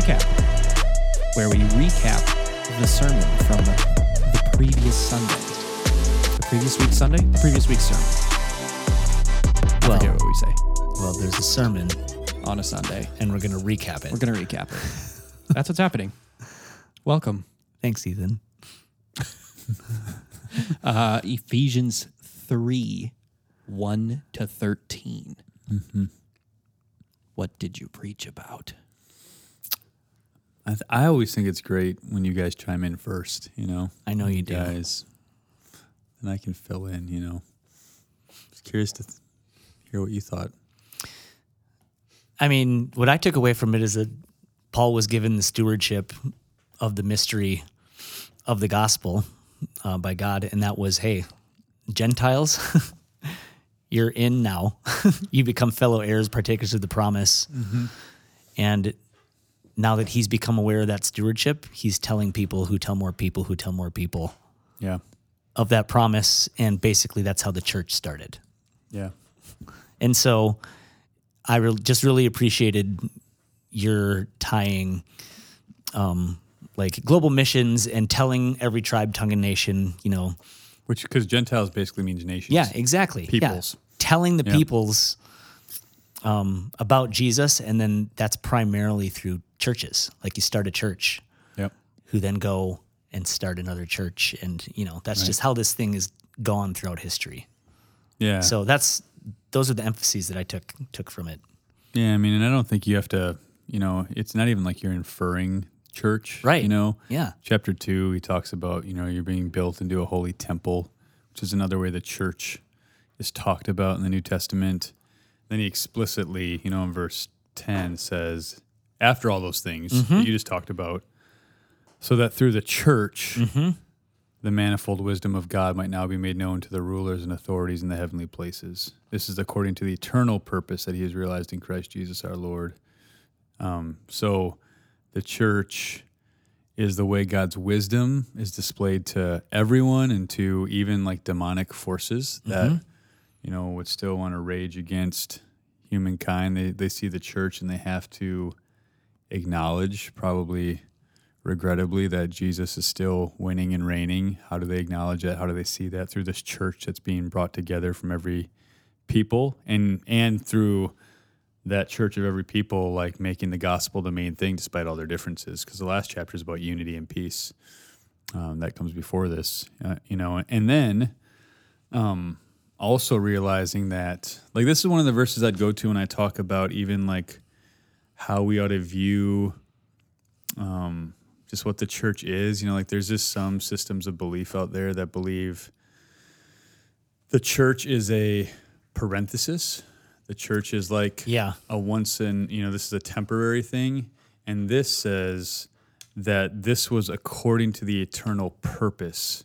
Recap, where we recap the sermon from the previous Sunday. The previous week's Sunday? The previous week's sermon. I forget what we say. Well, there's a sermon on a Sunday. And we're going to recap it. We're going to recap it. That's what's happening. Welcome. Thanks, Ethan. Ephesians 3, 1 to 13. Mm-hmm. What did you preach about? I always think it's great when you guys chime in first, you know? I know you do. Guys, and I can fill in, you know? Just curious to hear what you thought. I mean, what I took away from it is that Paul was given the stewardship of the mystery of the gospel by God, and that was, hey, Gentiles, you're in now. You become fellow heirs, partakers of the promise. Mm-hmm. And now that he's become aware of that stewardship, he's telling people who tell more people who tell more people of that promise. And basically that's how the church started. Yeah. And so I just really appreciated your tying like global missions and telling every tribe, tongue, and nation, you know. Which, because Gentiles basically means nations. Yeah, exactly. Peoples. Yeah. Telling the peoples about Jesus, and then that's primarily through churches. Like you start a church, who then go and start another church, and you know that's just how this thing is gone throughout history. Yeah. So those are the emphases that I took from it. Yeah, I mean, and I don't think you have to. You know, it's not even like you're inferring church, right? You know, yeah. Chapter 2, he talks about you're being built into a holy temple, which is another way the church is talked about in the New Testament. Then he explicitly, in verse 10 says, after all those things that you just talked about, so that through the church, the manifold wisdom of God might now be made known to the rulers and authorities in the heavenly places. This is according to the eternal purpose that he has realized in Christ Jesus our Lord. So the church is the way God's wisdom is displayed to everyone and to even like demonic forces that would still want to rage against humankind. They see the church and they have to acknowledge, probably regrettably, that Jesus is still winning and reigning. How do they acknowledge that? How do they see that? Through this church that's being brought together from every people and through that church of every people, like making the gospel the main thing despite all their differences. Because the last chapter is about unity and peace. That comes before this, and then... also realizing that, like, this is one of the verses I'd go to when I talk about even, like, how we ought to view just what the church is. Like, there's just some systems of belief out there that believe the church is a parenthesis. The church is, like, a once in, this is a temporary thing. And this says that this was according to the eternal purpose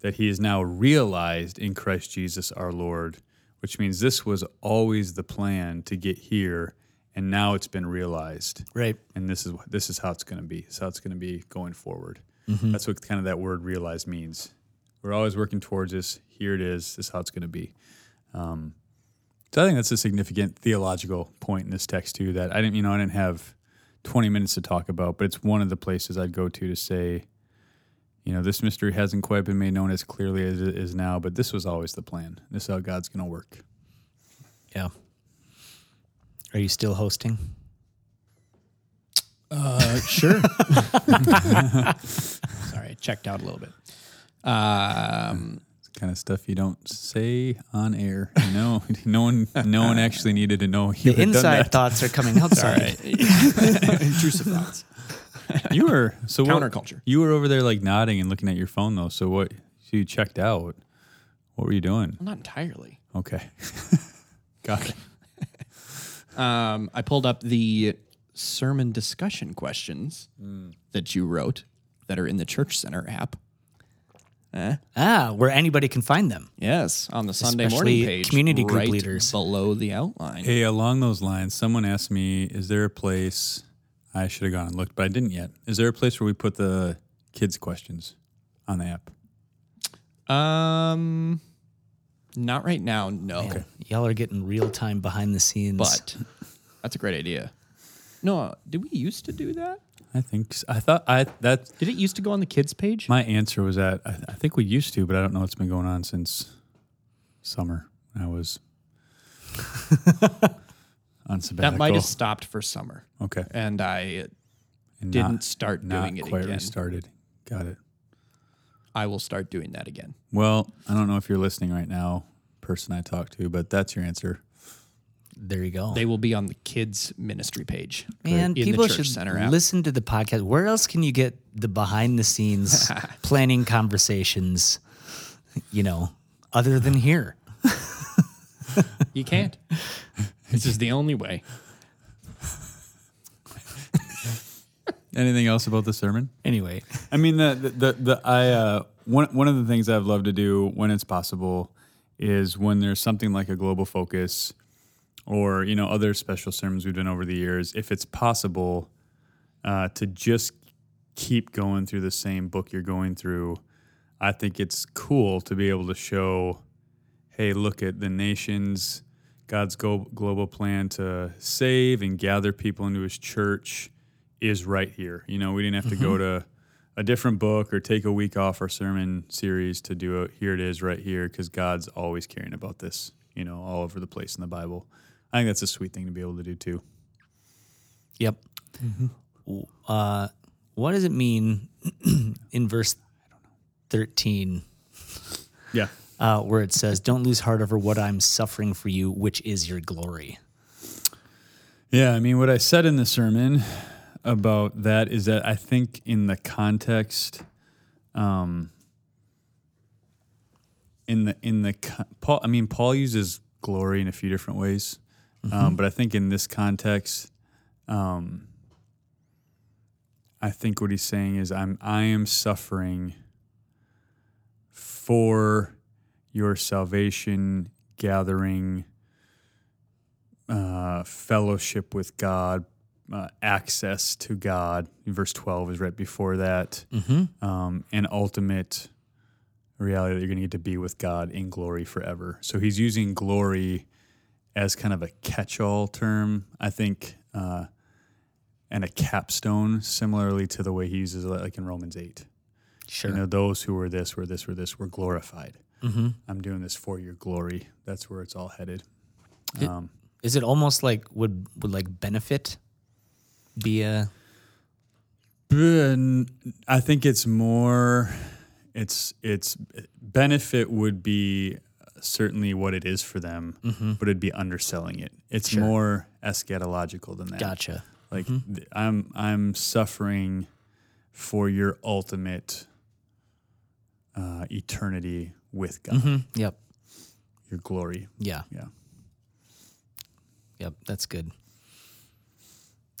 that he is now realized in Christ Jesus our Lord, which means this was always the plan to get here, and now it's been realized. Right. And this is how it's going to be. This is how it's going to be going forward. Mm-hmm. That's what kind of that word realize means. We're always working towards this. Here it is. This is how it's going to be. So I think that's a significant theological point in this text too that I didn't have 20 minutes to talk about, but it's one of the places I'd go to say, this mystery hasn't quite been made known as clearly as it is now, but this was always the plan. This is how God's going to work. Yeah. Are you still hosting? Sure. Sorry, I checked out a little bit. It's the kind of stuff you don't say on air. No one actually needed to know. The inside thoughts are coming outside. Intrusive thoughts. You were so counterculture. You were over there like nodding and looking at your phone though. So what? So you checked out. What were you doing? Not entirely. Okay, got it. I pulled up the sermon discussion questions that you wrote that are in the Church Center app. Where anybody can find them. Yes, on the Sunday morning page, community group leaders below the outline. Hey, along those lines, someone asked me, "Is there a place?" I should have gone and looked, but I didn't yet. Is there a place where we put the kids' questions on the app? Not right now, no. Man, y'all are getting real time behind the scenes. But that's a great idea. No, did we used to do that? I think so. Did it used to go on the kids page? My answer was that I think we used to, but I don't know what's been going on since summer. I was on sabbatical. That might have stopped for summer. Okay. And I didn't start doing it again. Not quite restarted. Got it. I will start doing that again. Well, I don't know if you're listening right now, person I talked to, but that's your answer. There you go. They will be on the kids' ministry page. Man, people should listen to the podcast. Where else can you get the behind-the-scenes planning conversations, other than here? You can't. This is the only way. Anything else about the sermon? Anyway, I mean, one of the things I've loved to do when it's possible is when there's something like a global focus or other special sermons we've done over the years, if it's possible to just keep going through the same book you're going through. I think it's cool to be able to show, hey, look at the nations, God's global plan to save and gather people into his church is right here. We didn't have to go to a different book or take a week off our sermon series to do it. Here it is right here because God's always caring about this, all over the place in the Bible. I think that's a sweet thing to be able to do too. Yep. Mm-hmm. What does it mean in verse 13? Yeah. Where it says, don't lose heart over what I'm suffering for you, which is your glory. Yeah, I mean, what I said in the sermon about that is that I think in the context, Paul uses glory in a few different ways, but I think in this context, I think what he's saying is I am suffering for your salvation, gathering, fellowship with God. Access to God, verse 12 is right before that, and ultimate reality that you're going to get to be with God in glory forever. So he's using glory as kind of a catch-all term, I think, and a capstone, similarly to the way he uses it like in Romans 8. Sure. Those who were this, were this, were this, were glorified. Mm-hmm. I'm doing this for your glory. That's where it's all headed. Is it almost like would like benefit? I think it's more. It's benefit would be certainly what it is for them, but it'd be underselling it. It's more eschatological than that. Gotcha. Like I'm suffering for your ultimate eternity with God. Mm-hmm. Yep. Your glory. Yeah. Yeah. Yep. That's good.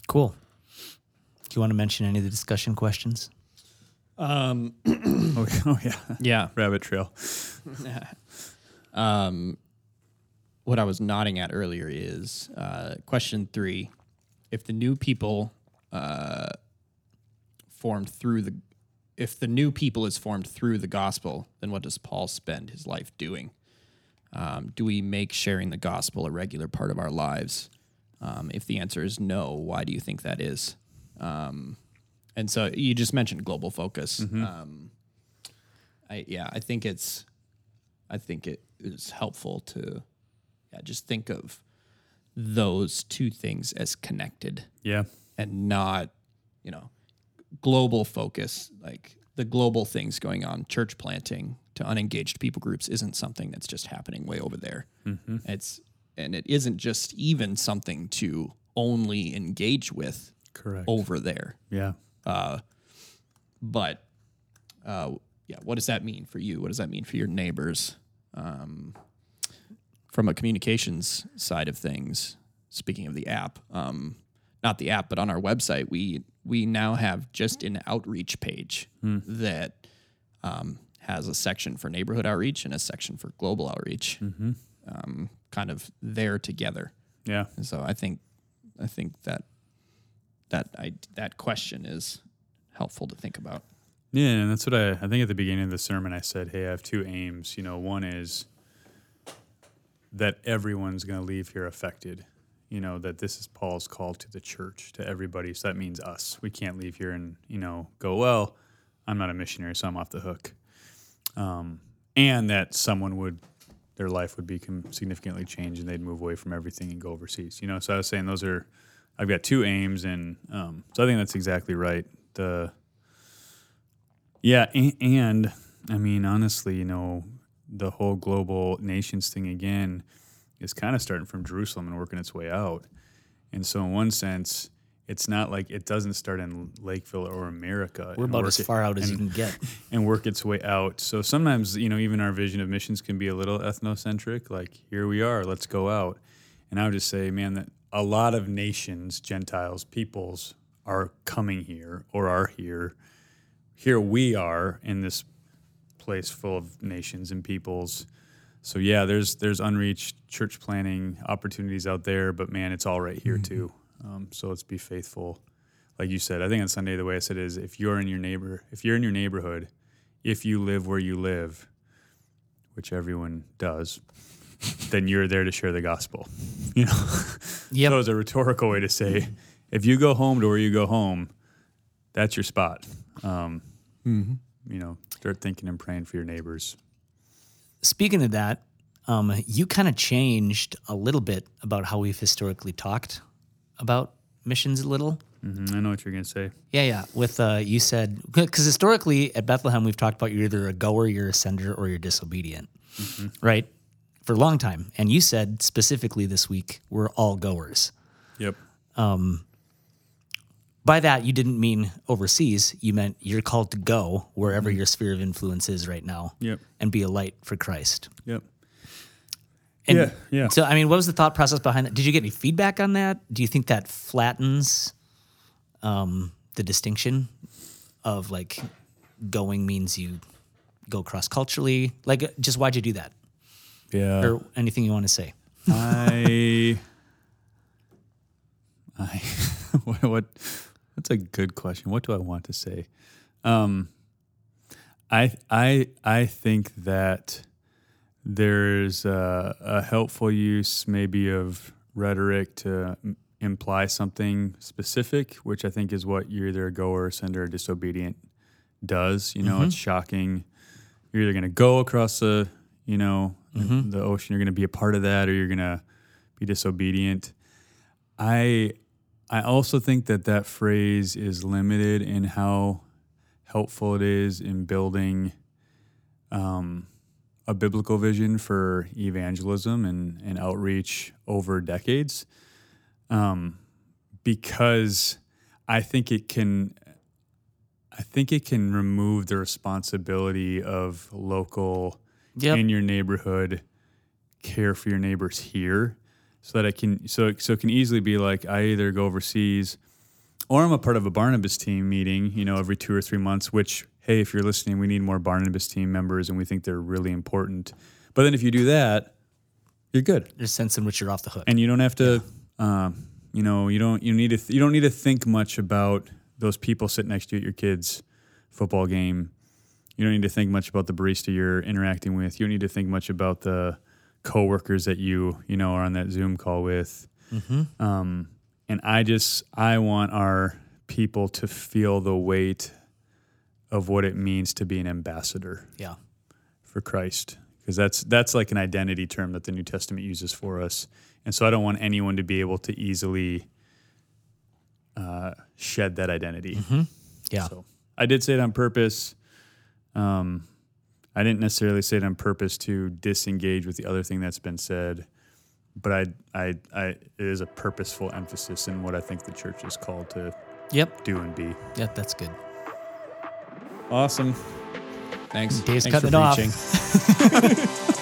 Cool. Do you want to mention any of the discussion questions? Oh, yeah. Yeah. Rabbit trail. What I was nodding at earlier is question 3. If the new people is formed through the gospel, then what does Paul spend his life doing? Do we make sharing the gospel a regular part of our lives? If the answer is no, why do you think that is? And so you just mentioned global focus. I think it is helpful to just think of those two things as connected. Yeah. And not, global focus, like the global things going on, church planting to unengaged people groups isn't something that's just happening way over there. Mm-hmm. And it isn't just even something to only engage with over there. Yeah. What does that mean for you? What does that mean for your neighbors? From a communications side of things, speaking of the app, not the app, but on our website, we now have just an outreach page that has a section for neighborhood outreach and a section for global outreach. Mm-hmm. Kind of there together. Yeah. And so I think that question is helpful to think about. Yeah, and that's what I think at the beginning of the sermon I said, hey, I have two aims. One is that everyone's going to leave here affected. you know, that this is Paul's call to the church, to everybody. So that means us. We can't leave here and, you know, go, well, I'm not a missionary, so I'm off the hook. And that someone would, their life would be significantly changed and they'd move away from everything and go overseas. You know, so I was saying those are, I've got two aims, and so I think that's exactly right. And I mean, honestly, you know, the whole global nations thing again is kind of starting from Jerusalem and working its way out. And so in one sense, it's not like it doesn't start in Lakeville or America. We're about as far out as you can get. And work its way out. So sometimes, you know, even our vision of missions can be a little ethnocentric, like here we are, let's go out. And I would just say, man, that a lot of nations, Gentiles, peoples are coming here or are here. Here we are in this place full of nations and peoples. So yeah, there's unreached church planning opportunities out there, but man, it's all right here too. So let's be faithful. Like you said, I think on Sunday, the way I said it is, if you're in your neighborhood, if you live where you live, which everyone does, then you're there to share the gospel. You know, yep. So it's a rhetorical way to say, if you go home to where you go home, that's your spot. You know, start thinking and praying for your neighbors. Speaking of that, you kind of changed a little bit about how we've historically talked about missions a little. I know what you're going to say. Yeah. With you said, because historically at Bethlehem, we've talked about you're either a goer, you're a sender, or you're disobedient, right? For a long time. And you said specifically this week, we're all goers. Yep. By that, you didn't mean overseas. You meant you're called to go wherever your sphere of influence is right now and be a light for Christ. And so, I mean, what was the thought process behind that? Did you get any feedback on that? Do you think that flattens the distinction of, like, going means you go cross-culturally? Like, just why'd you do that? Yeah. Or anything you want to say? I That's a good question. What do I want to say? I think that there's a helpful use maybe of rhetoric to imply something specific, which I think is what you're either a goer, sender, or disobedient does. You know, it's shocking. You're either going to go across the, you know, the ocean, you're going to be a part of that, or you're going to be disobedient. I also think that that phrase is limited in how helpful it is in building a biblical vision for evangelism and outreach over decades, because I think it can remove the responsibility of local in your neighborhood care for your neighbors here. So that it can easily be like I either go overseas, or I'm a part of a Barnabas team meeting, you know, every 2 or 3 months. Which, hey, if you're listening, we need more Barnabas team members, and we think they're really important. But then if you do that, you're good. There's a sense in which you're off the hook, and you don't have to, you know, you don't need to think much about those people sitting next to you at your kids' football game. You don't need to think much about the barista you're interacting with. You don't need to think much about the coworkers that you know, are on that Zoom call with. And I want our people to feel the weight of what it means to be an ambassador for Christ. Because that's like an identity term that the New Testament uses for us. And so I don't want anyone to be able to easily shed that identity. So I did say it on purpose. I didn't necessarily say it on purpose to disengage with the other thing that's been said, but it is a purposeful emphasis in what I think the church is called to do and be. Yeah, that's good. Awesome. Thanks. Dave's cutting it off.